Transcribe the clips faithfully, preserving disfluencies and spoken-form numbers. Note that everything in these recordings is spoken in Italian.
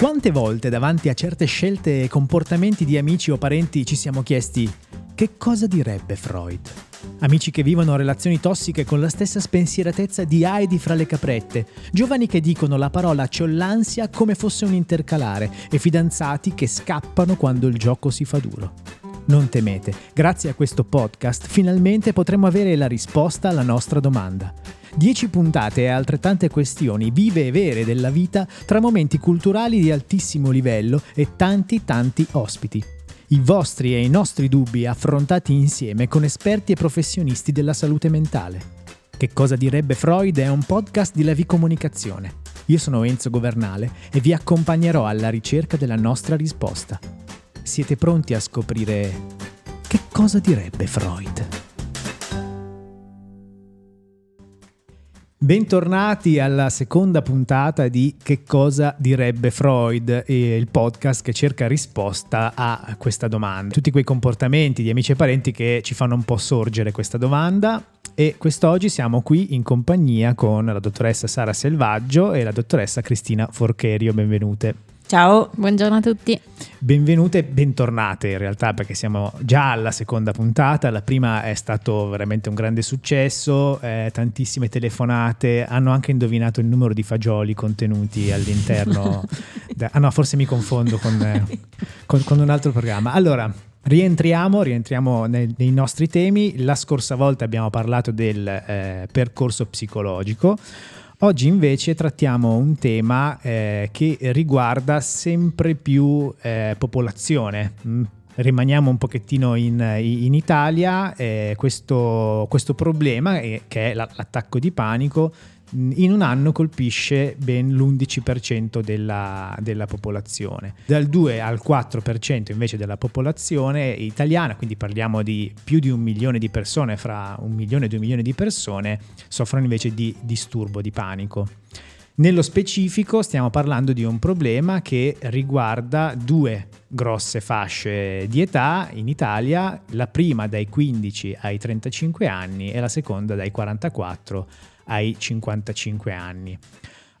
Quante volte davanti a certe scelte e comportamenti di amici o parenti ci siamo chiesti che cosa direbbe Freud? Amici che vivono relazioni tossiche con la stessa spensieratezza di Heidi fra le caprette, giovani che dicono la parola ciollansia come fosse un intercalare e fidanzati che scappano quando il gioco si fa duro. Non temete, grazie a questo podcast finalmente potremo avere la risposta alla nostra domanda. Dieci puntate e altrettante questioni vive e vere della vita tra momenti culturali di altissimo livello e tanti tanti ospiti. I vostri e i nostri dubbi affrontati insieme con esperti e professionisti della salute mentale. Che cosa direbbe Freud è un podcast di LaVcomunicazione. Io sono Enzo Governale e vi accompagnerò alla ricerca della nostra risposta. Siete pronti a scoprire che cosa direbbe Freud? Bentornati alla seconda puntata di Che cosa direbbe Freud, il podcast che cerca risposta a questa domanda. Tutti quei comportamenti di amici e parenti che ci fanno un po' sorgere questa domanda, e quest'oggi siamo qui in compagnia con la dottoressa Sara Selvaggio e la dottoressa Cristina Forcherio. Benvenute. Ciao, buongiorno a tutti. Benvenute e bentornate in realtà, perché siamo già alla seconda puntata. La prima è stato veramente un grande successo, eh, tantissime telefonate, hanno anche indovinato il numero di fagioli contenuti all'interno. da, ah no, forse mi confondo con, eh, con, con un altro programma. Allora, rientriamo, rientriamo nei, nei nostri temi. La scorsa volta abbiamo parlato del eh, percorso psicologico. Oggi invece trattiamo un tema eh, che riguarda sempre più eh, popolazione. Mm. Rimaniamo un pochettino in, in Italia, eh, questo, questo problema eh, che è l'attacco di panico in un anno colpisce ben l'undici per cento della, della popolazione. Dal due al quattro per cento invece della popolazione italiana, quindi parliamo di più di un milione di persone, fra un milione e due milioni di persone, soffrono invece di disturbo di panico. Nello specifico stiamo parlando di un problema che riguarda due grosse fasce di età in Italia, la prima dai quindici ai trentacinque anni e la seconda dai quarantaquattro ai cinquantacinque anni.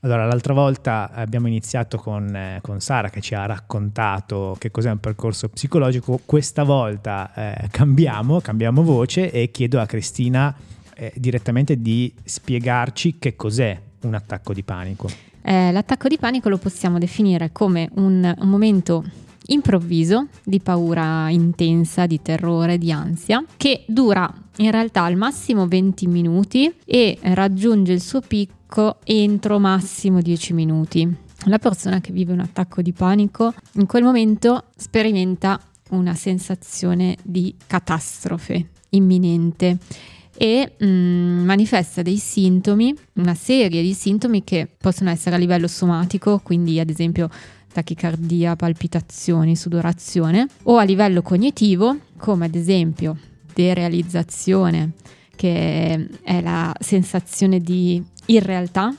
Allora, l'altra volta abbiamo iniziato con, eh, con Sara che ci ha raccontato che cos'è un percorso psicologico. Questa volta eh, cambiamo, cambiamo voce e chiedo a Cristina eh, direttamente di spiegarci che cos'è un attacco di panico. Eh, l'attacco di panico lo possiamo definire come un, un momento improvviso di paura intensa, di terrore, di ansia, che dura in realtà al massimo venti minuti e raggiunge il suo picco entro massimo dieci minuti. La persona che vive un attacco di panico in quel momento sperimenta una sensazione di catastrofe imminente e mh, manifesta dei sintomi, una serie di sintomi che possono essere a livello somatico, quindi ad esempio tachicardia, palpitazioni, sudorazione, o a livello cognitivo, come ad esempio derealizzazione, che è la sensazione di irrealtà,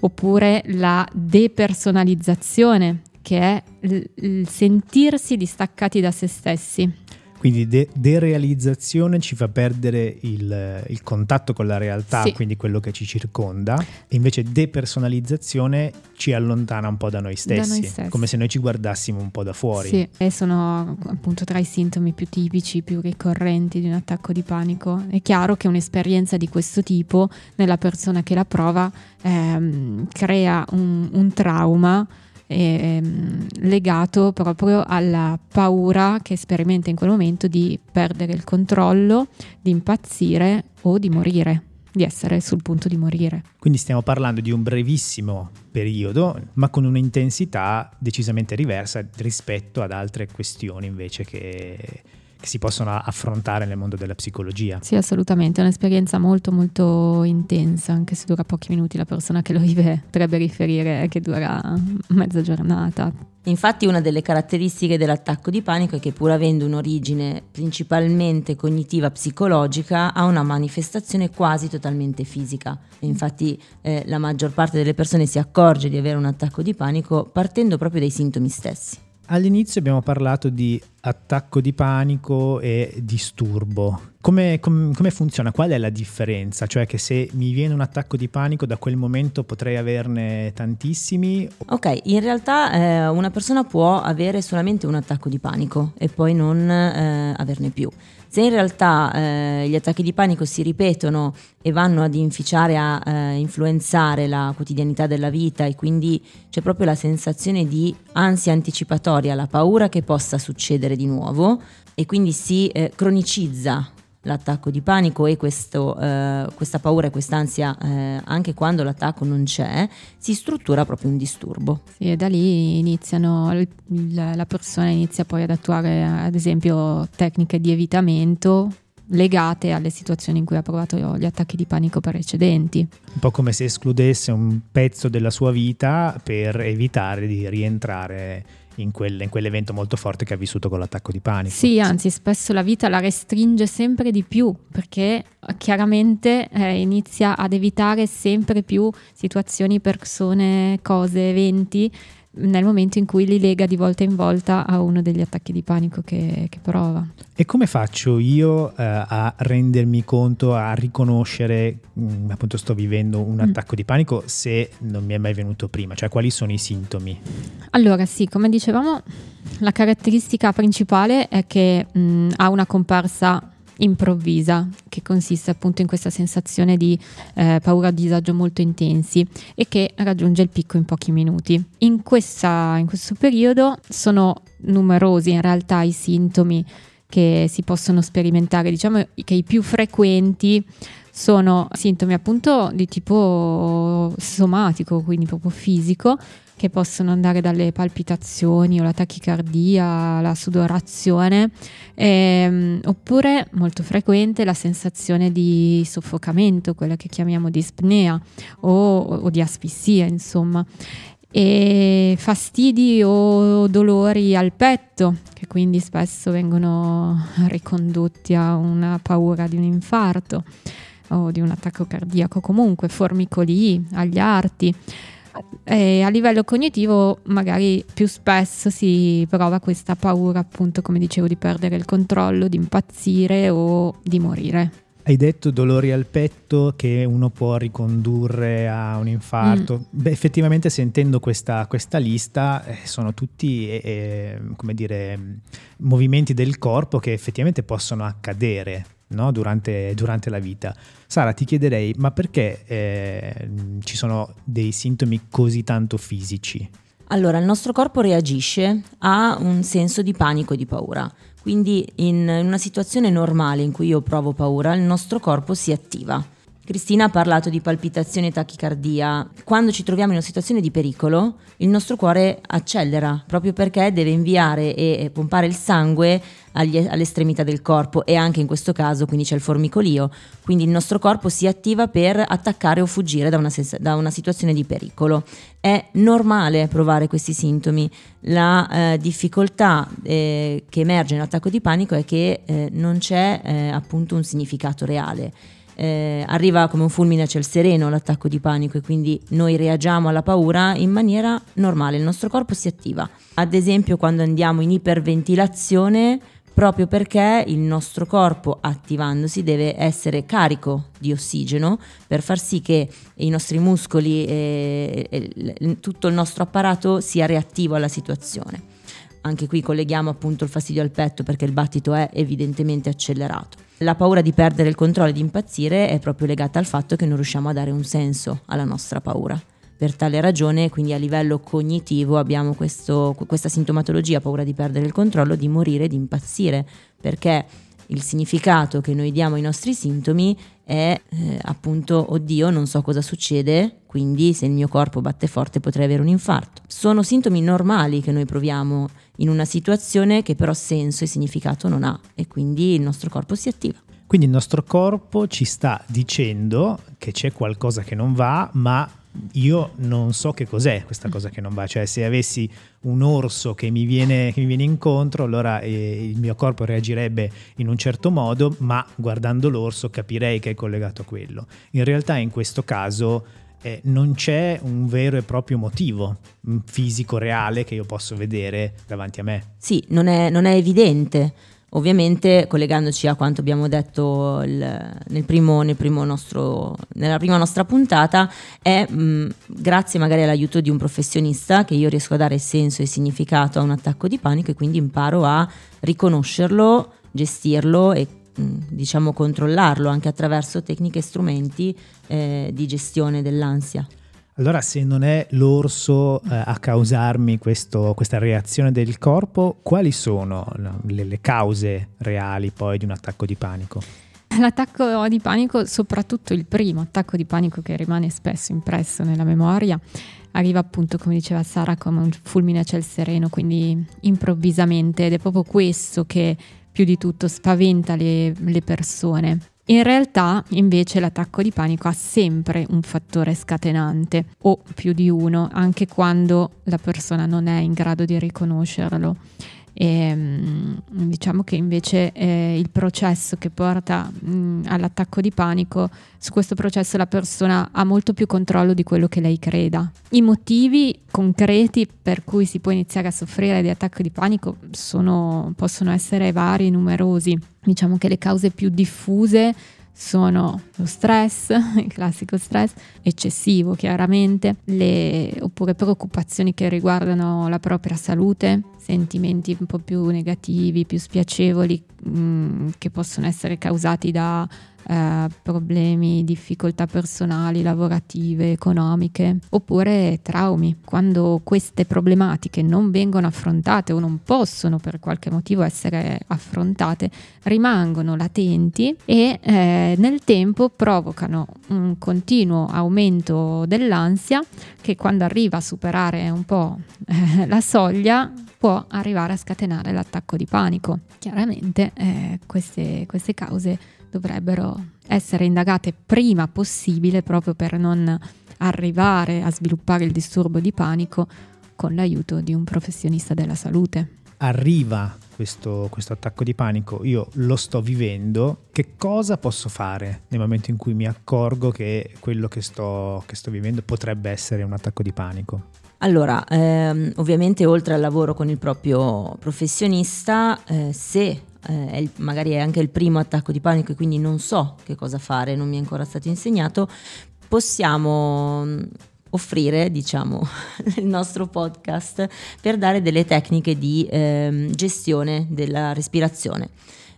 oppure la depersonalizzazione, che è il sentirsi distaccati da se stessi. Quindi de- derealizzazione ci fa perdere il, il contatto con la realtà, sì. Quindi quello che ci circonda. E invece depersonalizzazione ci allontana un po' da noi stessi, da noi stessi. Come se noi ci guardassimo un po' da fuori. Sì, e sono appunto tra i sintomi più tipici, più ricorrenti di un attacco di panico. È chiaro che un'esperienza di questo tipo nella persona che la prova ehm, crea un, un trauma Ehm, legato proprio alla paura che sperimenta in quel momento di perdere il controllo, di impazzire o di morire, di essere sul punto di morire. Quindi stiamo parlando di un brevissimo periodo, ma con un'intensità decisamente diversa rispetto ad altre questioni invece che, che si possono affrontare nel mondo della psicologia. Sì, assolutamente, è un'esperienza molto molto intensa, anche se dura pochi minuti. La persona che lo vive potrebbe riferire che dura mezza giornata. Infatti una delle caratteristiche dell'attacco di panico è che, pur avendo un'origine principalmente cognitiva psicologica, ha una manifestazione quasi totalmente fisica. Infatti eh, la maggior parte delle persone si accorge di avere un attacco di panico partendo proprio dai sintomi stessi. All'inizio abbiamo parlato di attacco di panico e disturbo. Come, com, come funziona? Qual è la differenza? Cioè che se mi viene un attacco di panico da quel momento potrei averne tantissimi? Ok, in realtà eh, una persona può avere solamente un attacco di panico e poi non eh, averne più. Se in realtà eh, gli attacchi di panico si ripetono e vanno ad inficiare, a eh, influenzare la quotidianità della vita e quindi c'è proprio la sensazione di ansia anticipatoria, la paura che possa succedere di nuovo e quindi si eh, cronicizza l'attacco di panico e questo, eh, questa paura e quest'ansia eh, anche quando l'attacco non c'è, si struttura proprio un disturbo. Sì, e da lì iniziano la persona inizia poi ad attuare ad esempio tecniche di evitamento legate alle situazioni in cui ha provato gli attacchi di panico precedenti. Un po' come se escludesse un pezzo della sua vita per evitare di rientrare in, quel, in quell'evento molto forte che ha vissuto con l'attacco di panico. Sì, anzi, spesso la vita la restringe sempre di più perché chiaramente eh, inizia ad evitare sempre più situazioni, persone, cose, eventi nel momento in cui li lega di volta in volta a uno degli attacchi di panico che, che prova. E come faccio io eh, a rendermi conto, a riconoscere mh, appunto sto vivendo un attacco mm. di panico se non mi è mai venuto prima? Cioè quali sono i sintomi? Allora sì, come dicevamo, la caratteristica principale è che mh, ha una comparsa improvvisa che consiste appunto in questa sensazione di eh, paura o disagio molto intensi e che raggiunge il picco in pochi minuti. In, questa, in questo periodo sono numerosi in realtà i sintomi che si possono sperimentare, diciamo che i più frequenti sono sintomi appunto di tipo somatico, quindi proprio fisico, che possono andare dalle palpitazioni o la tachicardia, la sudorazione, ehm, oppure molto frequente la sensazione di soffocamento, quella che chiamiamo di dispnea o, o di asfissia, insomma. E fastidi o dolori al petto, che quindi spesso vengono ricondotti a una paura di un infarto o di un attacco cardiaco, comunque formicolii agli arti. E a livello cognitivo magari più spesso si prova questa paura, appunto come dicevo, di perdere il controllo, di impazzire o di morire. Hai detto dolori al petto che uno può ricondurre a un infarto. Mm. Beh, effettivamente sentendo questa, questa lista eh, sono tutti eh, come dire, movimenti del corpo che effettivamente possono accadere, no? durante, durante la vita. Sara, ti chiederei, ma perché eh, ci sono dei sintomi così tanto fisici? Allora, il nostro corpo reagisce a un senso di panico e di paura. Quindi in una situazione normale in cui io provo paura, il nostro corpo si attiva. Cristina ha parlato di palpitazione e tachicardia. Quando ci troviamo in una situazione di pericolo, il nostro cuore accelera, proprio perché deve inviare e pompare il sangue agli, all'estremità del corpo e anche in questo caso quindi c'è il formicolio. Quindi il nostro corpo si attiva per attaccare o fuggire da una, da una situazione di pericolo. È normale provare questi sintomi. La eh, difficoltà eh, che emerge nell'attacco di panico è che eh, non c'è eh, appunto un significato reale. Eh, arriva come un fulmine a ciel sereno l'attacco di panico e quindi noi reagiamo alla paura in maniera normale, il nostro corpo si attiva. Ad esempio quando andiamo in iperventilazione, proprio perché il nostro corpo attivandosi deve essere carico di ossigeno per far sì che i nostri muscoli e, e tutto il nostro apparato sia reattivo alla situazione. Anche qui colleghiamo appunto il fastidio al petto perché il battito è evidentemente accelerato. La paura di perdere il controllo e di impazzire è proprio legata al fatto che non riusciamo a dare un senso alla nostra paura. Per tale ragione, quindi a livello cognitivo abbiamo questo, questa sintomatologia, paura di perdere il controllo, di morire, di impazzire, perché il significato che noi diamo ai nostri sintomi è eh, appunto oddio non so cosa succede, quindi se il mio corpo batte forte potrei avere un infarto. Sono sintomi normali che noi proviamo in una situazione che però senso e significato non ha e quindi il nostro corpo si attiva. Quindi il nostro corpo ci sta dicendo che c'è qualcosa che non va, ma io non so che cos'è questa cosa che non va, cioè se avessi un orso che mi viene, che mi viene incontro, allora eh, il mio corpo reagirebbe in un certo modo, ma guardando l'orso capirei che è collegato a quello. In realtà in questo caso eh, non c'è un vero e proprio motivo fisico reale che io posso vedere davanti a me. Sì, non è, non è evidente. Ovviamente, collegandoci a quanto abbiamo detto il, nel primo, nel primo nostro, nella prima nostra puntata, è mh, grazie magari all'aiuto di un professionista che io riesco a dare senso e significato a un attacco di panico, e quindi imparo a riconoscerlo, gestirlo e mh, diciamo controllarlo anche attraverso tecniche e strumenti eh, di gestione dell'ansia. Allora, se non è l'orso eh, a causarmi questo, questa reazione del corpo, quali sono le, le cause reali poi di un attacco di panico? L'attacco di panico, soprattutto il primo attacco di panico che rimane spesso impresso nella memoria, arriva appunto, come diceva Sara, come un fulmine a ciel sereno, quindi improvvisamente, ed è proprio questo che più di tutto spaventa le, le persone. In realtà invece l'attacco di panico ha sempre un fattore scatenante, o più di uno, anche quando la persona non è in grado di riconoscerlo. E, diciamo che invece eh, il processo che porta mh, all'attacco di panico, su questo processo la persona ha molto più controllo di quello che lei creda. I motivi concreti per cui si può iniziare a soffrire di attacco di panico sono, possono essere vari e numerosi. Diciamo che le cause più diffuse sono lo stress, il classico stress eccessivo chiaramente, le, oppure preoccupazioni che riguardano la propria salute, sentimenti un po' più negativi, più spiacevoli mh, che possono essere causati da eh, problemi, difficoltà personali, lavorative, economiche, oppure traumi. Quando queste problematiche non vengono affrontate o non possono per qualche motivo essere affrontate, rimangono latenti e eh, nel tempo provocano un continuo aumento dell'ansia che, quando arriva a superare un po' la soglia, può arrivare a scatenare l'attacco di panico. Chiaramente eh, queste, queste cause dovrebbero essere indagate prima possibile, proprio per non arrivare a sviluppare il disturbo di panico, con l'aiuto di un professionista della salute. Arriva questo, questo attacco di panico, io lo sto vivendo, che cosa posso fare nel momento in cui mi accorgo che quello che sto, che sto vivendo potrebbe essere un attacco di panico? Allora, ehm, ovviamente oltre al lavoro con il proprio professionista, eh, se eh, è il, magari è anche il primo attacco di panico e quindi non so che cosa fare, non mi è ancora stato insegnato, possiamo offrire, diciamo, il nostro podcast per dare delle tecniche di eh, gestione della respirazione.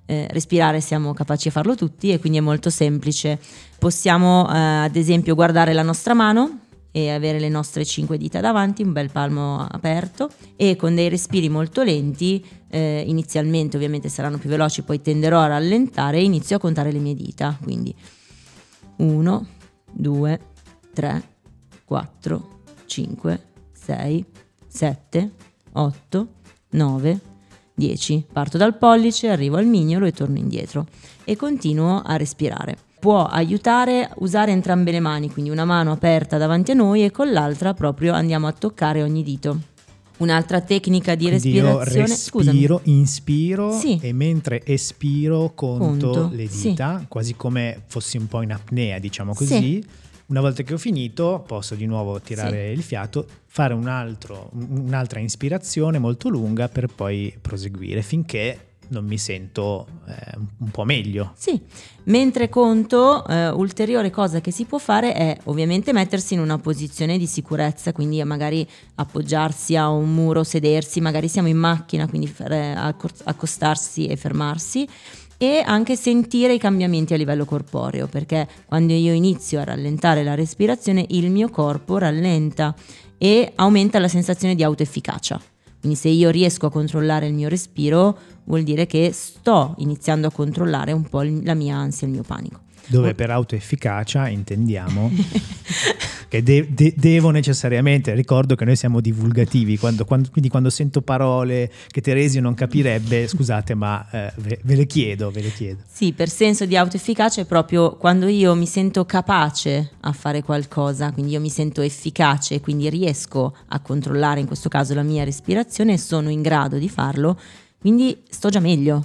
Eh, respirare siamo capaci a farlo tutti e quindi è molto semplice. Possiamo eh, ad esempio guardare la nostra mano e avere le nostre cinque dita davanti, un bel palmo aperto, e con dei respiri molto lenti, eh, inizialmente ovviamente saranno più veloci, poi tenderò a rallentare e inizio a contare le mie dita, quindi uno, due, tre, quattro, cinque, sei, sette, otto, nove, dieci. Parto dal pollice, arrivo al mignolo e torno indietro e continuo a respirare. Può aiutare a usare entrambe le mani, quindi una mano aperta davanti a noi e con l'altra proprio andiamo a toccare ogni dito. Un'altra tecnica di quindi respirazione, io respiro, scusami. inspiro sì. E mentre espiro conto, conto le dita, sì. Quasi come fossi un po' in apnea, diciamo così. Sì. Una volta che ho finito posso di nuovo tirare sì. il fiato, fare un altro, un'altra inspirazione molto lunga per poi proseguire finché non mi sento eh, un po' meglio. Sì, mentre conto, eh, ulteriore cosa che si può fare è ovviamente mettersi in una posizione di sicurezza, quindi magari appoggiarsi a un muro, sedersi, magari siamo in macchina, quindi accostarsi e fermarsi. E anche sentire i cambiamenti a livello corporeo, perché quando io inizio a rallentare la respirazione il mio corpo rallenta e aumenta la sensazione di autoefficacia. Quindi se io riesco a controllare il mio respiro vuol dire che sto iniziando a controllare un po' la mia ansia, il mio panico. Dove per autoefficacia intendiamo che de- de- devo necessariamente, ricordo che noi siamo divulgativi, quando, quando, quindi quando sento parole che Teresio non capirebbe, scusate, ma eh, ve, ve le chiedo, ve le chiedo. Sì, per senso di autoefficacia è proprio quando io mi sento capace a fare qualcosa, quindi io mi sento efficace, quindi riesco a controllare in questo caso la mia respirazione e sono in grado di farlo, quindi sto già meglio.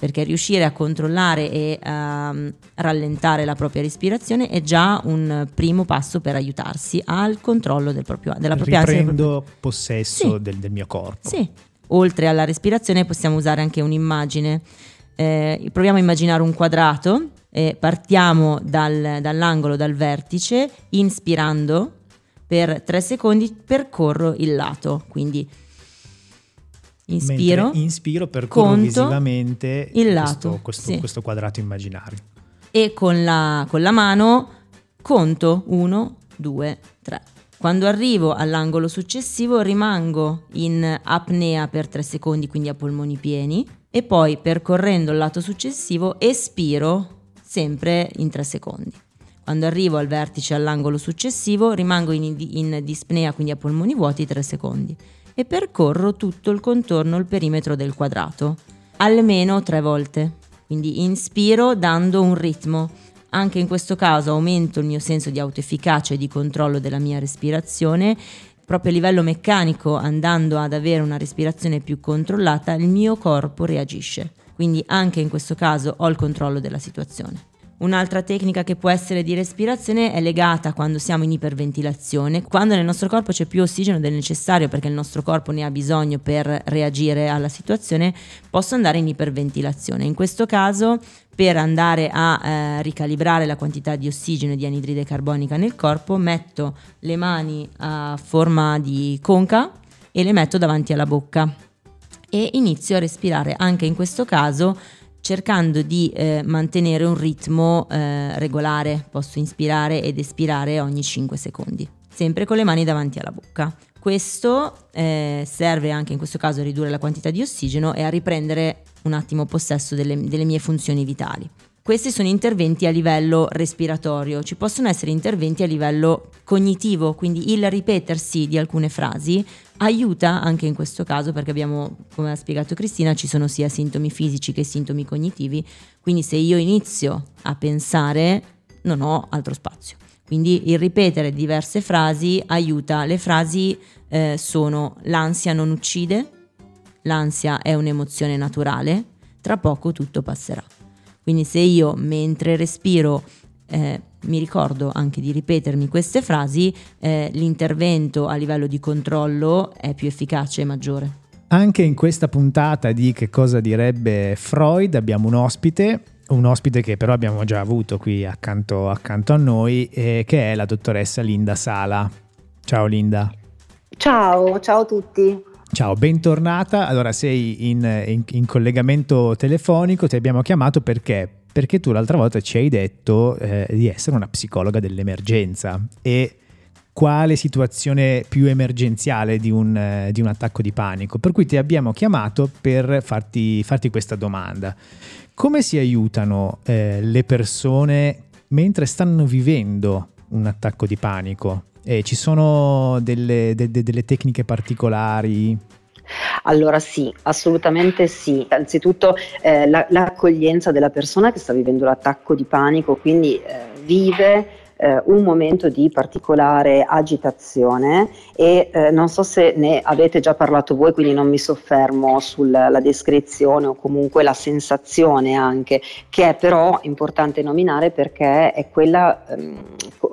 perché riuscire a controllare e um, rallentare la propria respirazione è già un primo passo per aiutarsi al controllo del proprio, della propria ansia. Riprendo possesso sì. del, del mio corpo. Sì. Oltre alla respirazione possiamo usare anche un'immagine. Eh, proviamo a immaginare un quadrato, eh, partiamo dal, dall'angolo, dal vertice, inspirando per tre secondi, percorro il lato, quindi inspiro, mentre inspiro percorro visivamente il lato, questo, questo, sì. questo quadrato immaginario. E con la, con la mano conto uno, due, tre. Quando arrivo all'angolo successivo rimango in apnea per tre secondi, quindi a polmoni pieni, e poi percorrendo il lato successivo espiro sempre in tre secondi. Quando arrivo al vertice, all'angolo successivo, rimango in, in dispnea, quindi a polmoni vuoti, tre secondi, e percorro tutto il contorno, il perimetro del quadrato, almeno tre volte. Quindi inspiro dando un ritmo. Anche in questo caso aumento il mio senso di autoefficacia e di controllo della mia respirazione. Proprio a livello meccanico, andando ad avere una respirazione più controllata, il mio corpo reagisce. Quindi anche in questo caso ho il controllo della situazione. Un'altra tecnica che può essere di respirazione è legata quando siamo in iperventilazione, quando nel nostro corpo c'è più ossigeno del necessario perché il nostro corpo ne ha bisogno per reagire alla situazione, posso andare in iperventilazione. In questo caso, per andare a eh, ricalibrare la quantità di ossigeno e di anidride carbonica nel corpo, metto le mani a forma di conca e le metto davanti alla bocca e inizio a respirare anche in questo caso, cercando di eh, mantenere un ritmo eh, regolare. Posso inspirare ed espirare ogni cinque secondi, sempre con le mani davanti alla bocca. Questo eh, serve anche in questo caso a ridurre la quantità di ossigeno e a riprendere un attimo possesso delle, delle mie funzioni vitali. Questi sono interventi a livello respiratorio. Ci possono essere interventi a livello cognitivo, quindi il ripetersi di alcune frasi aiuta anche in questo caso, perché abbiamo, come ha spiegato Cristina, ci sono sia sintomi fisici che sintomi cognitivi, quindi se io inizio a pensare non ho altro spazio. Quindi il ripetere diverse frasi aiuta. Le frasi eh, sono: l'ansia non uccide, l'ansia è un'emozione naturale, tra poco tutto passerà. Quindi se io mentre respiro eh, mi ricordo anche di ripetermi queste frasi, eh, l'intervento a livello di controllo è più efficace e maggiore. Anche in questa puntata di Che cosa direbbe Freud abbiamo un ospite, un ospite che però abbiamo già avuto qui accanto, accanto a noi, eh, che è la dottoressa Linda Sala. Ciao Linda. Ciao, ciao a tutti. Ciao, bentornata. Allora, sei in, in, in collegamento telefonico, ti abbiamo chiamato perché? Perché tu l'altra volta ci hai detto eh, di essere una psicologa dell'emergenza. E quale situazione più emergenziale di un, eh, di un attacco di panico? Per cui ti abbiamo chiamato per farti, farti questa domanda. Come si aiutano eh, le persone mentre stanno vivendo un attacco di panico? Eh, ci sono delle, de, de, delle tecniche particolari? Allora sì, assolutamente sì. Innanzitutto eh, la, l'accoglienza della persona che sta vivendo l'attacco di panico, quindi eh, vive eh, un momento di particolare agitazione e eh, non so se ne avete già parlato voi, quindi non mi soffermo sulla descrizione o comunque la sensazione anche, che è però importante nominare perché è quella ehm,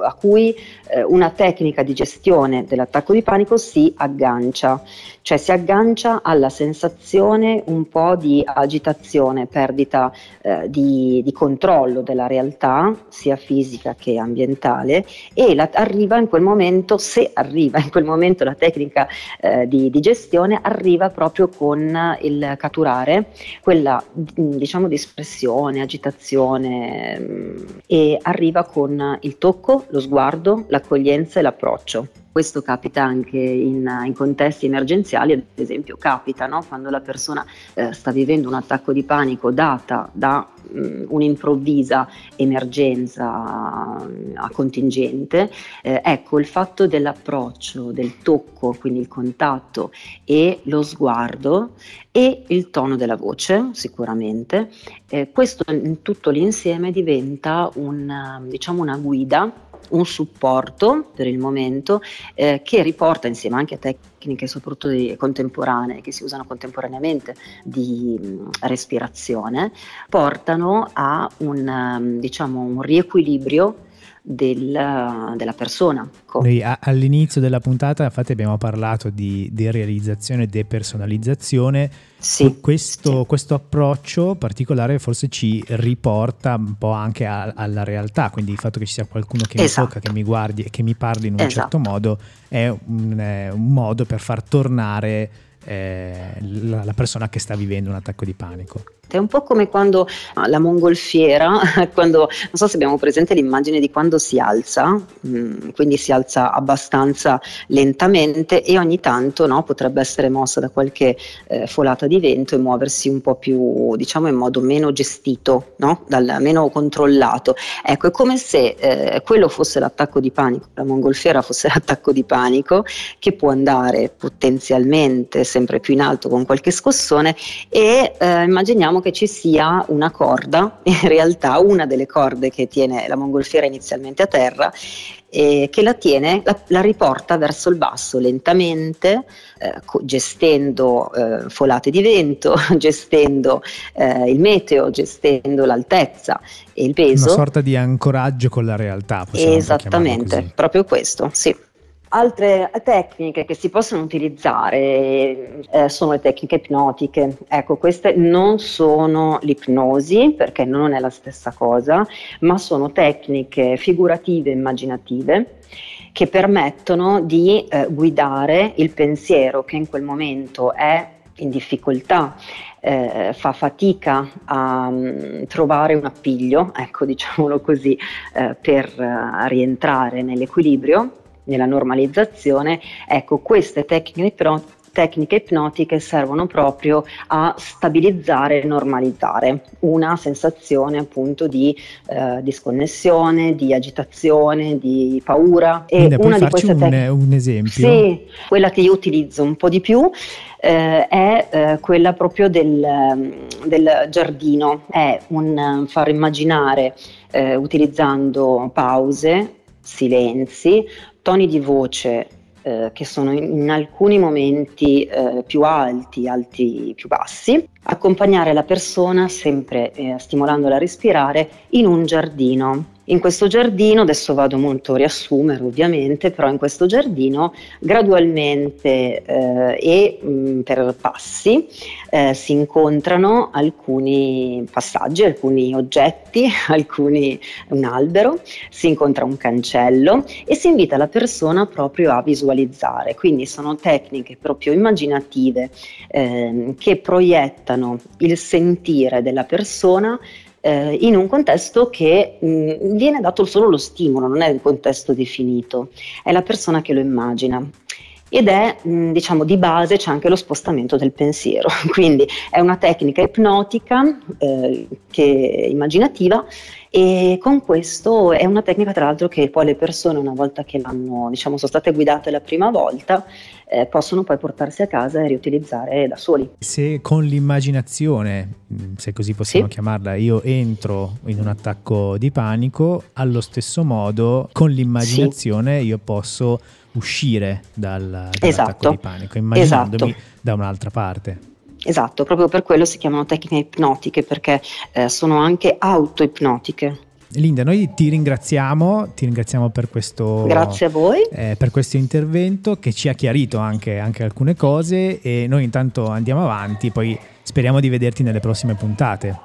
a cui eh, una tecnica di gestione dell'attacco di panico si aggancia. Cioè si aggancia alla sensazione un po' di agitazione, perdita eh, di, di controllo della realtà, sia fisica che ambientale, e la, arriva in quel momento, se arriva in quel momento la tecnica eh, di, di gestione, arriva proprio con il caturare quella, diciamo, dispersione, agitazione, mh, e arriva con il tocco, lo sguardo, l'accoglienza e l'approccio. Questo capita anche in, in contesti emergenziali, ad esempio capita, no? Quando la persona eh, sta vivendo un attacco di panico data da mh, un'improvvisa emergenza mh, a contingente, eh, ecco il fatto dell'approccio, del tocco, quindi il contatto e lo sguardo e il tono della voce sicuramente, eh, questo in tutto l'insieme diventa un, diciamo, una guida un supporto per il momento eh, che riporta insieme anche a tecniche soprattutto di, contemporanee che si usano contemporaneamente di mh, respirazione, portano a un, diciamo, un riequilibrio Del, della persona. Lei, a, all'inizio della puntata infatti abbiamo parlato di derealizzazione e depersonalizzazione. Sì, questo, sì. questo approccio particolare forse ci riporta un po' anche a, alla realtà, quindi il fatto che ci sia qualcuno che esatto. mi tocca, che mi guardi e che mi parli in un esatto. certo modo è un, è un modo per far tornare eh, la, la persona che sta vivendo un attacco di panico. È un po' come quando la mongolfiera, quando, non so se abbiamo presente l'immagine di quando si alza, mh, quindi si alza abbastanza lentamente e ogni tanto no, potrebbe essere mossa da qualche eh, folata di vento e muoversi un po' più, diciamo, in modo meno gestito, no? Dal, meno controllato. Ecco, è come se eh, quello fosse l'attacco di panico, la mongolfiera fosse l'attacco di panico che può andare potenzialmente sempre più in alto con qualche scossone e eh, immaginiamo che ci sia una corda, in realtà una delle corde che tiene la mongolfiera inizialmente a terra, eh, che la tiene, la, la riporta verso il basso lentamente, eh, gestendo eh, folate di vento, gestendo eh, il meteo, gestendo l'altezza e il peso. Una sorta di ancoraggio con la realtà. Esattamente, proprio questo, sì. Altre tecniche che si possono utilizzare eh, sono le tecniche ipnotiche. Ecco, queste non sono l'ipnosi perché non è la stessa cosa, ma sono tecniche figurative, immaginative, che permettono di eh, guidare il pensiero che in quel momento è in difficoltà, eh, fa fatica a um, trovare un appiglio, ecco, diciamolo così, eh, per eh, rientrare nell'equilibrio, nella normalizzazione. Ecco, queste tecniche, però, tecniche ipnotiche servono proprio a stabilizzare e normalizzare una sensazione appunto di eh, disconnessione, di agitazione, di paura. E Linda, una puoi di farci queste un, tec- un esempio? Sì, quella che io utilizzo un po' di più eh, è eh, quella proprio del, del giardino, è un far immaginare eh, utilizzando pause, silenzi, toni di voce eh, che sono in, in alcuni momenti eh, più alti, alti più bassi, accompagnare la persona sempre eh, stimolandola a respirare in un giardino. In questo giardino, adesso vado molto a riassumere ovviamente, però in questo giardino gradualmente eh, e mh, per passi eh, si incontrano alcuni passaggi, alcuni oggetti, alcuni, un albero, si incontra un cancello e si invita la persona proprio a visualizzare. Quindi sono tecniche proprio immaginative eh, che proiettano il sentire della persona in un contesto che mh, viene dato solo lo stimolo, non è il contesto definito, è la persona che lo immagina. Ed è, mh, diciamo, di base c'è anche lo spostamento del pensiero, quindi è una tecnica ipnotica eh, che immaginativa, e con questo è una tecnica tra l'altro che poi le persone, una volta che l'hanno, diciamo, sono state guidate la prima volta, eh, possono poi portarsi a casa e riutilizzare da soli. Se con l'immaginazione, se così possiamo sì. chiamarla, io entro in un attacco di panico, allo stesso modo con l'immaginazione sì. io posso uscire dal, dall'attacco esatto. di panico, immaginandomi esatto. da un'altra parte. Esatto, proprio per quello si chiamano tecniche ipnotiche, perché eh, sono anche autoipnotiche. Linda, noi ti ringraziamo, ti ringraziamo per questo, grazie a voi. Eh, per questo intervento che ci ha chiarito anche, anche alcune cose, e noi intanto andiamo avanti, poi speriamo di vederti nelle prossime puntate.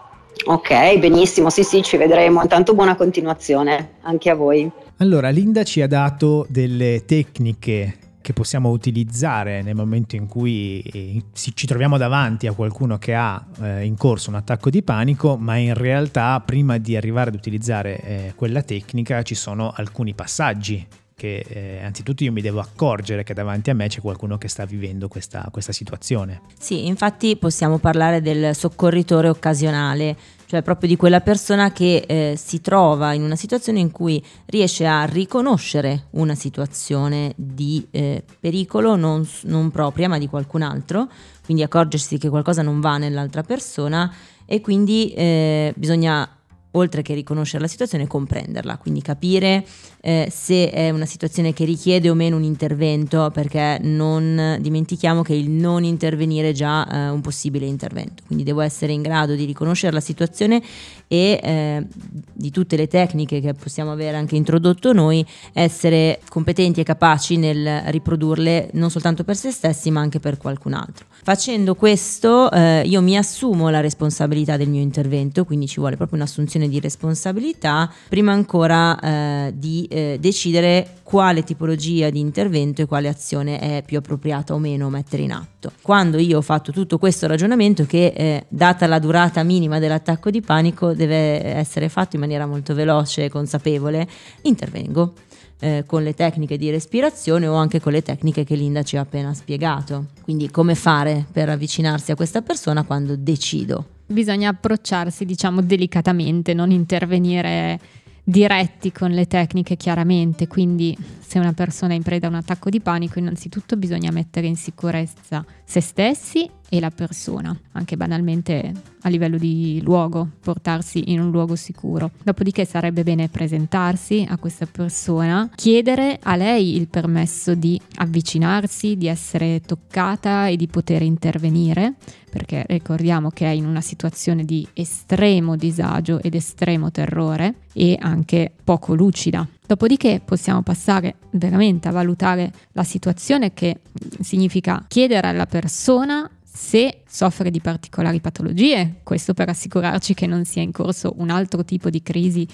Ok, benissimo, sì sì, ci vedremo, intanto buona continuazione anche a voi. Allora, Linda ci ha dato delle tecniche che possiamo utilizzare nel momento in cui ci troviamo davanti a qualcuno che ha eh, in corso un attacco di panico, ma in realtà prima di arrivare ad utilizzare eh, quella tecnica ci sono alcuni passaggi che eh, anzitutto io mi devo accorgere che davanti a me c'è qualcuno che sta vivendo questa, questa situazione. Sì, infatti possiamo parlare del soccorritore occasionale, cioè proprio di quella persona che eh, si trova in una situazione in cui riesce a riconoscere una situazione di eh, pericolo non, non propria ma di qualcun altro, quindi accorgersi che qualcosa non va nell'altra persona, e quindi eh, bisogna, oltre che riconoscere la situazione, comprenderla, quindi capire eh, se è una situazione che richiede o meno un intervento, perché non dimentichiamo che il non intervenire è già eh, un possibile intervento. Quindi devo essere in grado di riconoscere la situazione e eh, di tutte le tecniche che possiamo avere anche introdotto noi, essere competenti e capaci nel riprodurle non soltanto per se stessi ma anche per qualcun altro. Facendo questo eh, io mi assumo la responsabilità del mio intervento, quindi ci vuole proprio un'assunzione di responsabilità prima ancora eh, di eh, decidere quale tipologia di intervento e quale azione è più appropriata o meno mettere in atto. Quando io ho fatto tutto questo ragionamento, che eh, data la durata minima dell'attacco di panico deve essere fatto in maniera molto veloce e consapevole, intervengo eh, con le tecniche di respirazione o anche con le tecniche che Linda ci ha appena spiegato. Quindi come fare per avvicinarsi a questa persona quando decido? Bisogna approcciarsi, diciamo, delicatamente, non intervenire diretti con le tecniche, chiaramente. Quindi se una persona è in preda a un attacco di panico, innanzitutto bisogna mettere in sicurezza se stessi e la persona, anche banalmente a livello di luogo, portarsi in un luogo sicuro. Dopodiché sarebbe bene presentarsi a questa persona, chiedere a lei il permesso di avvicinarsi, di essere toccata e di poter intervenire, perché ricordiamo che è in una situazione di estremo disagio ed estremo terrore e anche poco lucida. Dopodiché possiamo passare veramente a valutare la situazione, che significa chiedere alla persona se soffre di particolari patologie, questo per assicurarci che non sia in corso un altro tipo di crisi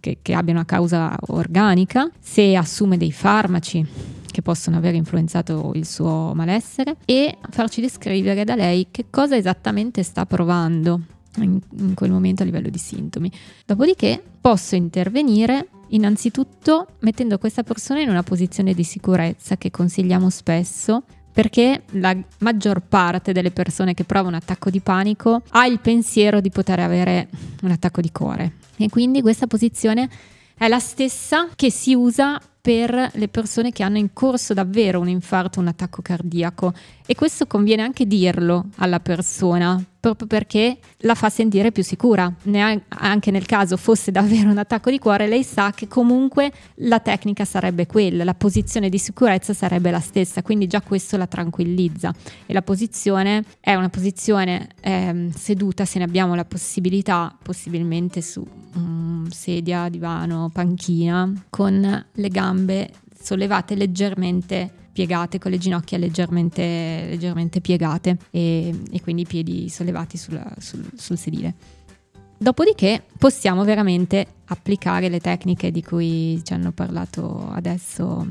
che, che abbia una causa organica, se assume dei farmaci che possono aver influenzato il suo malessere, e farci descrivere da lei che cosa esattamente sta provando in, in quel momento a livello di sintomi. Dopodiché posso intervenire innanzitutto mettendo questa persona in una posizione di sicurezza, che consigliamo spesso, perché la maggior parte delle persone che prova un attacco di panico ha il pensiero di poter avere un attacco di cuore, e quindi questa posizione è la stessa che si usa per le persone che hanno in corso davvero un infarto, un attacco cardiaco, e questo conviene anche dirlo alla persona, proprio perché la fa sentire più sicura. Neanche, anche nel caso fosse davvero un attacco di cuore, lei sa che comunque la tecnica sarebbe quella, la posizione di sicurezza sarebbe la stessa, quindi già questo la tranquillizza. E la posizione è una posizione eh, seduta, se ne abbiamo la possibilità, possibilmente su um, sedia, divano, panchina, con le gambe sollevate leggermente piegate, con le ginocchia leggermente, leggermente piegate e, e quindi i piedi sollevati sulla, sul, sul sedile. Dopodiché possiamo veramente applicare le tecniche di cui ci hanno parlato adesso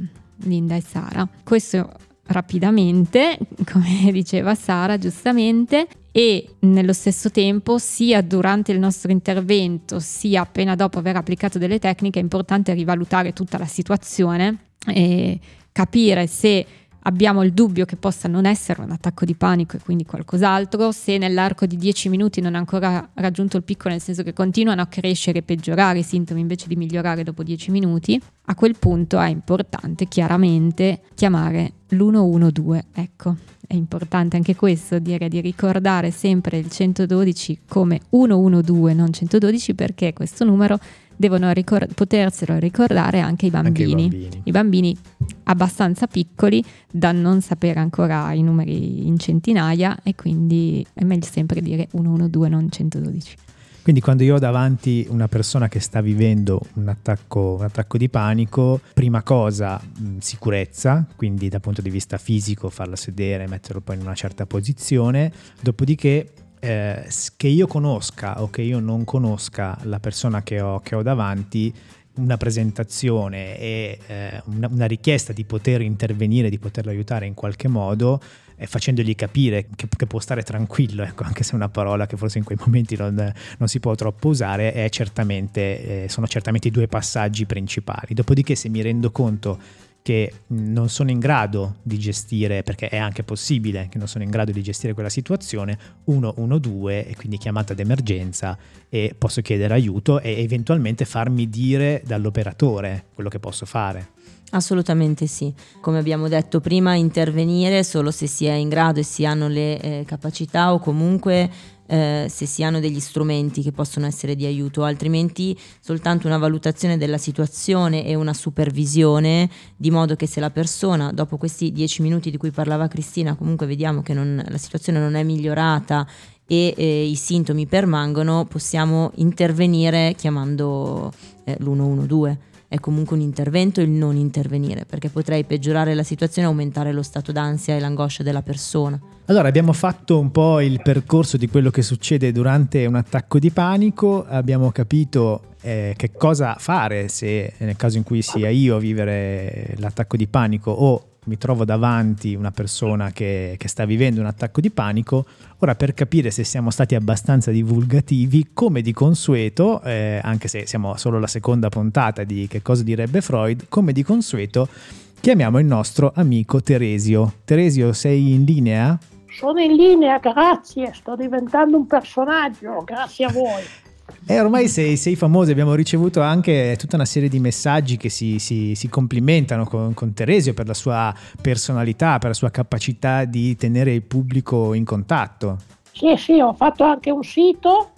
Linda e Sara. Questo rapidamente, come diceva Sara giustamente, e nello stesso tempo, sia durante il nostro intervento sia appena dopo aver applicato delle tecniche, è importante rivalutare tutta la situazione e capire se abbiamo il dubbio che possa non essere un attacco di panico e quindi qualcos'altro, se nell'arco di dieci minuti non ha ancora raggiunto il picco, nel senso che continuano a crescere e peggiorare i sintomi invece di migliorare dopo dieci minuti, a quel punto è importante chiaramente chiamare l'uno uno due. Ecco, è importante anche questo, dire di ricordare sempre il centododici come centododici, non centododici, perché questo numero devono ricord- poterselo ricordare anche i bambini. Anche i bambini, i bambini abbastanza piccoli da non sapere ancora i numeri in centinaia, e quindi è meglio sempre dire centododici, non centododici. Quindi quando io ho davanti una persona che sta vivendo un attacco, un attacco di panico, prima cosa mh, sicurezza, quindi dal punto di vista fisico farla sedere, metterlo poi in una certa posizione, dopodiché Eh, che io conosca o che io non conosca la persona che ho, che ho davanti, una presentazione e eh, una, una richiesta di poter intervenire, di poterlo aiutare in qualche modo, eh, facendogli capire che, che può stare tranquillo, ecco, anche se è una parola che forse in quei momenti non, non si può troppo usare, è certamente, eh, sono certamente i due passaggi principali. Dopodiché, se mi rendo conto che non sono in grado di gestire, perché è anche possibile che non sono in grado di gestire quella situazione, centododici, e quindi chiamata d'emergenza, e posso chiedere aiuto e eventualmente farmi dire dall'operatore quello che posso fare. Assolutamente sì, come abbiamo detto prima, intervenire solo se si è in grado e si hanno le eh, capacità, o comunque eh, se si hanno degli strumenti che possono essere di aiuto, altrimenti soltanto una valutazione della situazione e una supervisione, di modo che se la persona dopo questi dieci minuti di cui parlava Cristina comunque vediamo che non, la situazione non è migliorata e eh, i sintomi permangono, possiamo intervenire chiamando eh, l'uno uno due. È comunque un intervento il non intervenire, perché potrei peggiorare la situazione e aumentare lo stato d'ansia e l'angoscia della persona. Allora, abbiamo fatto un po' il percorso di quello che succede durante un attacco di panico, abbiamo capito eh, che cosa fare se nel caso in cui sia io a vivere l'attacco di panico o mi trovo davanti una persona che, che sta vivendo un attacco di panico. Ora, per capire se siamo stati abbastanza divulgativi, come di consueto, eh, anche se siamo solo alla seconda puntata di Che cosa direbbe Freud, come di consueto chiamiamo il nostro amico Teresio. Teresio, sei in linea? Sono in linea, grazie, sto diventando un personaggio, grazie a voi. E ormai sei, sei famoso, abbiamo ricevuto anche tutta una serie di messaggi che si, si, si complimentano con, con Teresio per la sua personalità, per la sua capacità di tenere il pubblico in contatto. Sì, sì, ho fatto anche un sito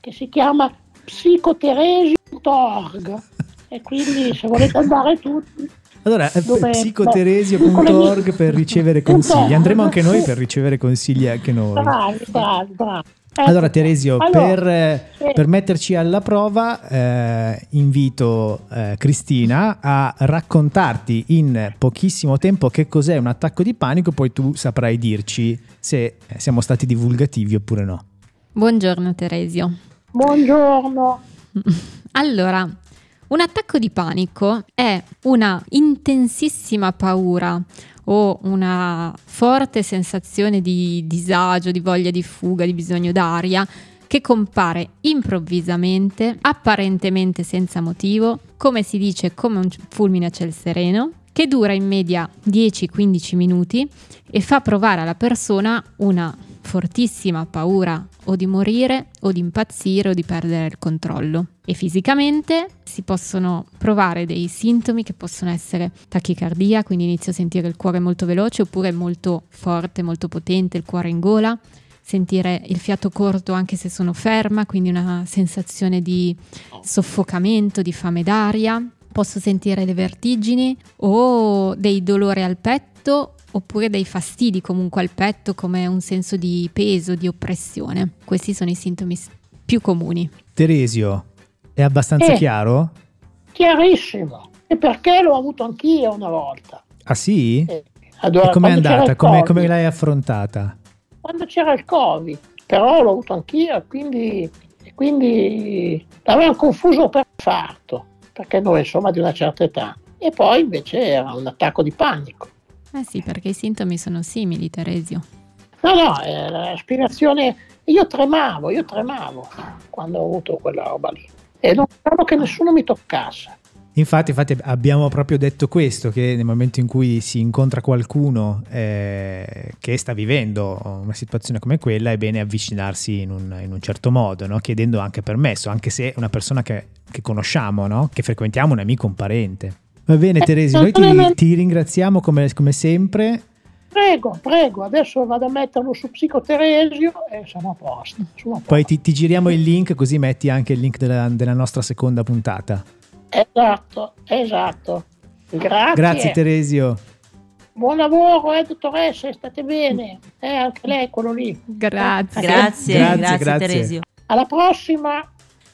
che si chiama psicoteresio punto org e quindi se volete andare tutti... Allora, psicoteresio punto org per ricevere consigli, andremo anche noi per ricevere consigli anche noi. Bravi, bravi, bravi. Allora Teresio, allora, per, sì. per metterci alla prova eh, invito eh, Cristina a raccontarti in pochissimo tempo che cos'è un attacco di panico, poi tu saprai dirci se siamo stati divulgativi oppure no. Buongiorno Teresio. Buongiorno. Allora, un attacco di panico è una intensissima paura o una forte sensazione di disagio, di voglia di fuga, di bisogno d'aria, che compare improvvisamente, apparentemente senza motivo, come si dice come un fulmine a ciel sereno, che dura in media dieci quindici minuti e fa provare alla persona una fortissima paura o di morire o di impazzire o di perdere il controllo. E fisicamente si possono provare dei sintomi che possono essere tachicardia, quindi inizio a sentire il cuore molto veloce oppure molto forte, molto potente, il cuore in gola, sentire il fiato corto anche se sono ferma, quindi una sensazione di soffocamento, di fame d'aria, posso sentire le vertigini o dei dolori al petto oppure dei fastidi comunque al petto come un senso di peso, di oppressione. Questi sono i sintomi più comuni. Teresio, è abbastanza eh, chiaro? Chiarissimo, e perché l'ho avuto anch'io una volta. Ah sì? Eh, allora, e com'è andata? Come, come l'hai affrontata? Quando c'era il Covid, però l'ho avuto anch'io, quindi, quindi l'avevano confuso per infarto, perché noi insomma di una certa età, e poi invece era un attacco di panico. Eh sì, perché i sintomi sono simili, Teresio. No, no, eh, l'aspirazione, io tremavo, io tremavo quando ho avuto quella roba lì e non pensavo che nessuno mi toccasse. Infatti, infatti abbiamo proprio detto questo, che nel momento in cui si incontra qualcuno eh, che sta vivendo una situazione come quella, è bene avvicinarsi in un, in un certo modo, no? Chiedendo anche permesso, anche se è una persona che, che conosciamo, no? Che frequentiamo, un amico, un parente. Va bene Teresio, noi ti, ti ringraziamo come, come sempre. Prego, prego, adesso vado a metterlo su Psicoteresio e siamo a posto. Siamo a posto. Poi ti, ti giriamo il link, così metti anche il link della, della nostra seconda puntata. Esatto, esatto. Grazie. Grazie Teresio. Buon lavoro, eh, dottoressa, state bene. Eh, anche lei quello lì. Grazie. Grazie, grazie, grazie, grazie Teresio. Alla prossima.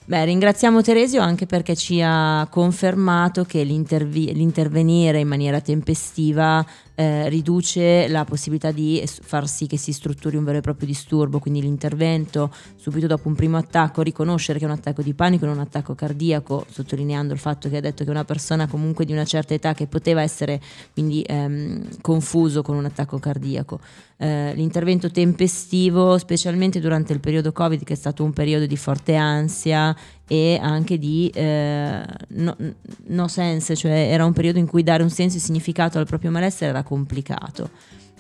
Beh, ringraziamo Teresio anche perché ci ha confermato che l'intervi- l'intervenire in maniera tempestiva eh, riduce la possibilità di far sì che si strutturi un vero e proprio disturbo, quindi l'intervento subito dopo un primo attacco, riconoscere che è un attacco di panico, non un attacco cardiaco, sottolineando il fatto che ha detto che una persona comunque di una certa età che poteva essere quindi ehm, confuso con un attacco cardiaco. Eh, l'intervento tempestivo, specialmente durante il periodo Covid, che è stato un periodo di forte ansia e anche di eh, no, no sense, cioè era un periodo in cui dare un senso e significato al proprio malessere era complicato.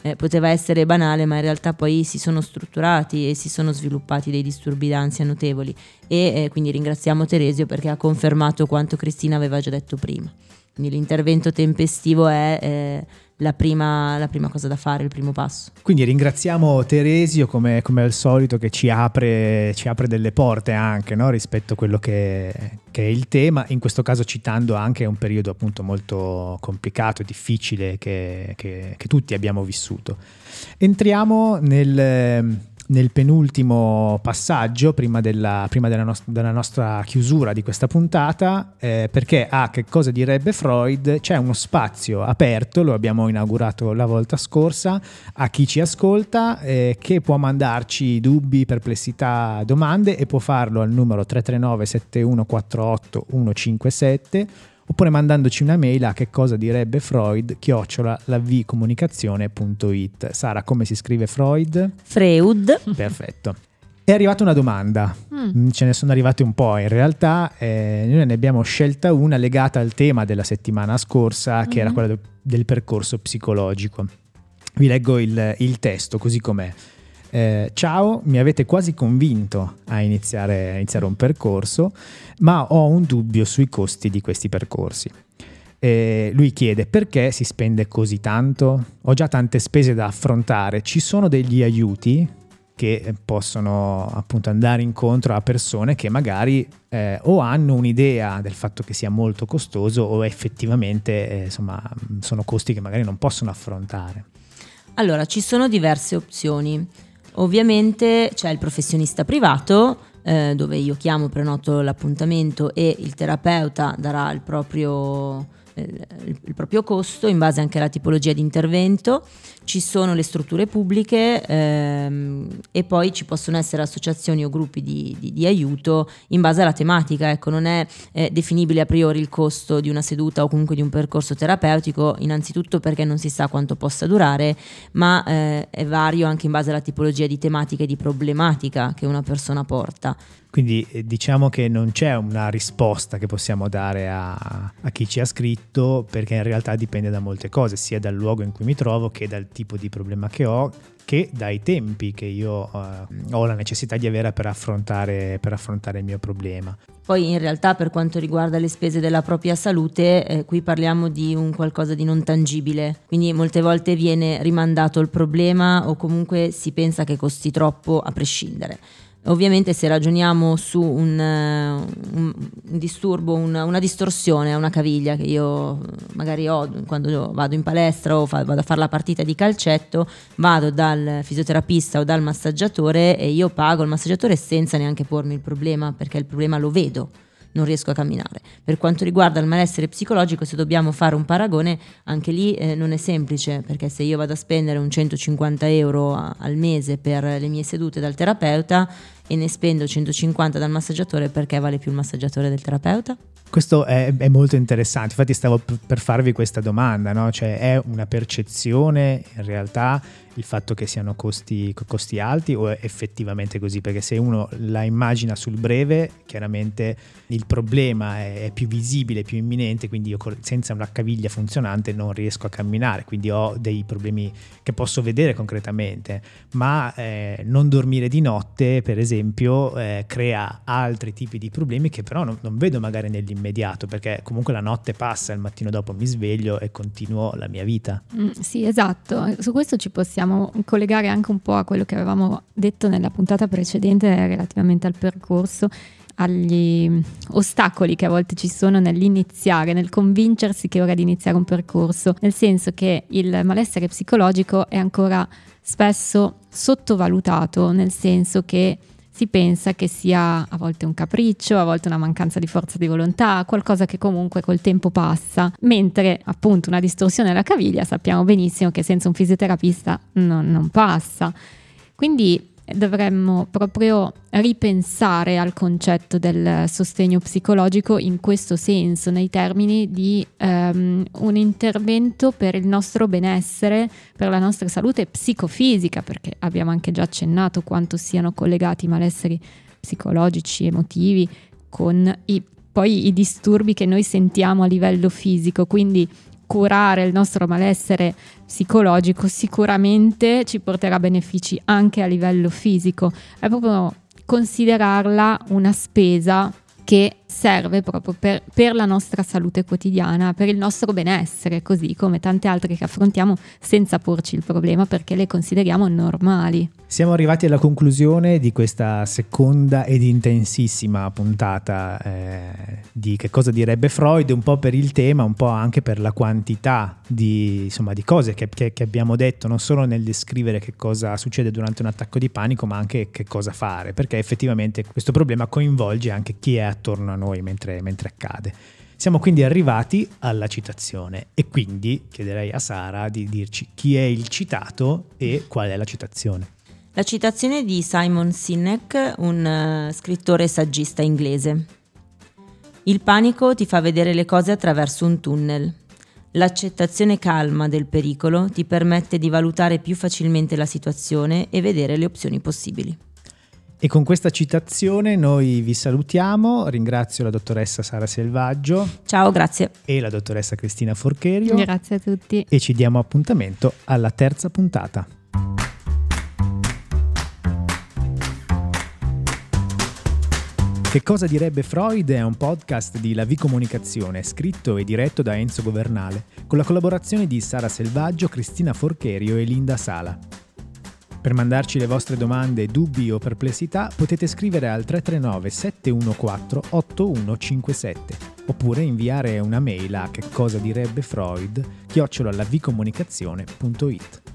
Eh, poteva essere banale, ma in realtà poi si sono strutturati e si sono sviluppati dei disturbi d'ansia notevoli e eh, quindi ringraziamo Teresio perché ha confermato quanto Cristina aveva già detto prima. Quindi l'intervento tempestivo è eh, la, prima, la prima cosa da fare, il primo passo. Quindi ringraziamo Teresio come, come al solito, che ci apre, ci apre delle porte anche, no? Rispetto a quello che, che è il tema, in questo caso citando anche un periodo appunto molto complicato e difficile che, che, che tutti abbiamo vissuto. Entriamo nel... nel penultimo passaggio prima della, prima della, nost- della nostra chiusura di questa puntata, eh, perché a Che cosa direbbe Freud c'è uno spazio aperto, lo abbiamo inaugurato la volta scorsa, a chi ci ascolta eh, che può mandarci dubbi, perplessità, domande, e può farlo al numero tre tre nove sette uno quattro otto uno cinque sette oppure mandandoci una mail a che cosa direbbe Freud chiocciola lavcomunicazione.it. Sara, come si scrive Freud? Freud. Perfetto. È arrivata una domanda, mm. ce ne sono arrivate un po' in realtà, eh, noi ne abbiamo scelta una legata al tema della settimana scorsa, che mm. era quella del percorso psicologico. Vi leggo il, il testo così com'è. Eh, ciao, mi avete quasi convinto a iniziare, a iniziare un percorso, ma ho un dubbio sui costi di questi percorsi. Eh, lui chiede: perché si spende così tanto? Ho già tante spese da affrontare, ci sono degli aiuti che possono appunto andare incontro a persone che magari eh, o hanno un'idea del fatto che sia molto costoso o effettivamente eh, insomma sono costi che magari non possono affrontare. Allora, ci sono diverse opzioni. Ovviamente c'è il professionista privato, eh, dove io chiamo, prenoto l'appuntamento e il terapeuta darà il proprio, eh, il proprio costo in base anche alla tipologia di intervento. Ci sono le strutture pubbliche ehm, e poi ci possono essere associazioni o gruppi di, di, di aiuto in base alla tematica. Ecco, non è eh, definibile a priori il costo di una seduta o comunque di un percorso terapeutico, innanzitutto perché non si sa quanto possa durare, ma eh, è vario anche in base alla tipologia di tematica e di problematica che una persona porta. Quindi diciamo che non c'è una risposta che possiamo dare a, a chi ci ha scritto, perché in realtà dipende da molte cose, sia dal luogo in cui mi trovo che dal tipo di problema che ho, che dai tempi che io eh, ho la necessità di avere per affrontare, per affrontare il mio problema. Poi in realtà, per quanto riguarda le spese della propria salute, eh, qui parliamo di un qualcosa di non tangibile, quindi molte volte viene rimandato il problema o comunque si pensa che costi troppo a prescindere. Ovviamente se ragioniamo su un, un, un disturbo, una, una distorsione a una caviglia che io magari ho quando io vado in palestra o fa, vado a fare la partita di calcetto, vado dal fisioterapista o dal massaggiatore e io pago il massaggiatore senza neanche pormi il problema, perché il problema lo vedo, non riesco a camminare. Per quanto riguarda il malessere psicologico, se dobbiamo fare un paragone, anche lì eh, non è semplice, perché se io vado a spendere un centocinquanta euro a, al mese per le mie sedute dal terapeuta e ne spendo centocinquanta dal massaggiatore, perché vale più il massaggiatore del terapeuta? Questo è, è molto interessante, infatti stavo p- per farvi questa domanda, no? Cioè, è una percezione in realtà il fatto che siano costi, costi alti, o è effettivamente così? Perché se uno la immagina sul breve, chiaramente il problema è, è più visibile, più imminente, quindi io senza una caviglia funzionante non riesco a camminare, quindi ho dei problemi che posso vedere concretamente, ma eh, non dormire di notte per esempio eh, crea altri tipi di problemi che però non, non vedo magari nell'immediato, perché comunque la notte passa, il mattino dopo mi sveglio e continuo la mia vita. Mm, sì, esatto, su questo ci possiamo collegare anche un po' a quello che avevamo detto nella puntata precedente relativamente al percorso, agli ostacoli che a volte ci sono nell'iniziare, nel convincersi che è ora di iniziare un percorso, nel senso che il malessere psicologico è ancora spesso sottovalutato, nel senso che si pensa che sia a volte un capriccio, a volte una mancanza di forza di volontà, qualcosa che comunque col tempo passa, mentre appunto una distorsione alla caviglia sappiamo benissimo che senza un fisioterapista non, non passa. Quindi dovremmo proprio ripensare al concetto del sostegno psicologico in questo senso, nei termini di um, un intervento per il nostro benessere, per la nostra salute psicofisica, perché abbiamo anche già accennato quanto siano collegati i malesseri psicologici, emotivi, con i, poi i disturbi che noi sentiamo a livello fisico. Quindi curare il nostro malessere psicologico sicuramente ci porterà benefici anche a livello fisico. È proprio considerarla una spesa che serve proprio per, per la nostra salute quotidiana, per il nostro benessere, così come tante altre che affrontiamo senza porci il problema perché le consideriamo normali. Siamo arrivati alla conclusione di questa seconda ed intensissima puntata eh, di Che cosa direbbe Freud, un po' per il tema, un po' anche per la quantità di, insomma, di cose che, che, che abbiamo detto, non solo nel descrivere che cosa succede durante un attacco di panico, ma anche che cosa fare, perché effettivamente questo problema coinvolge anche chi è attorno a noi mentre, mentre accade. Siamo quindi arrivati alla citazione e quindi chiederei a Sara di dirci chi è il citato e qual è la citazione. La citazione è di Simon Sinek, un uh, scrittore e saggista inglese. Il panico ti fa vedere le cose attraverso un tunnel. L'accettazione calma del pericolo ti permette di valutare più facilmente la situazione e vedere le opzioni possibili. E con questa citazione noi vi salutiamo. Ringrazio la dottoressa Sara Selvaggio. Ciao, grazie. E la dottoressa Cristina Forcherio. Grazie a tutti. E ci diamo appuntamento alla terza puntata. Che cosa direbbe Freud è un podcast di LaVcomunicazione, scritto e diretto da Enzo Governale, con la collaborazione di Sara Selvaggio, Cristina Forcherio e Linda Sala. Per mandarci le vostre domande, dubbi o perplessità potete scrivere al tre tre nove sette uno quattro otto uno cinque sette oppure inviare una mail a checosadirebbefreud chiocciola lavcomunicazione punto it.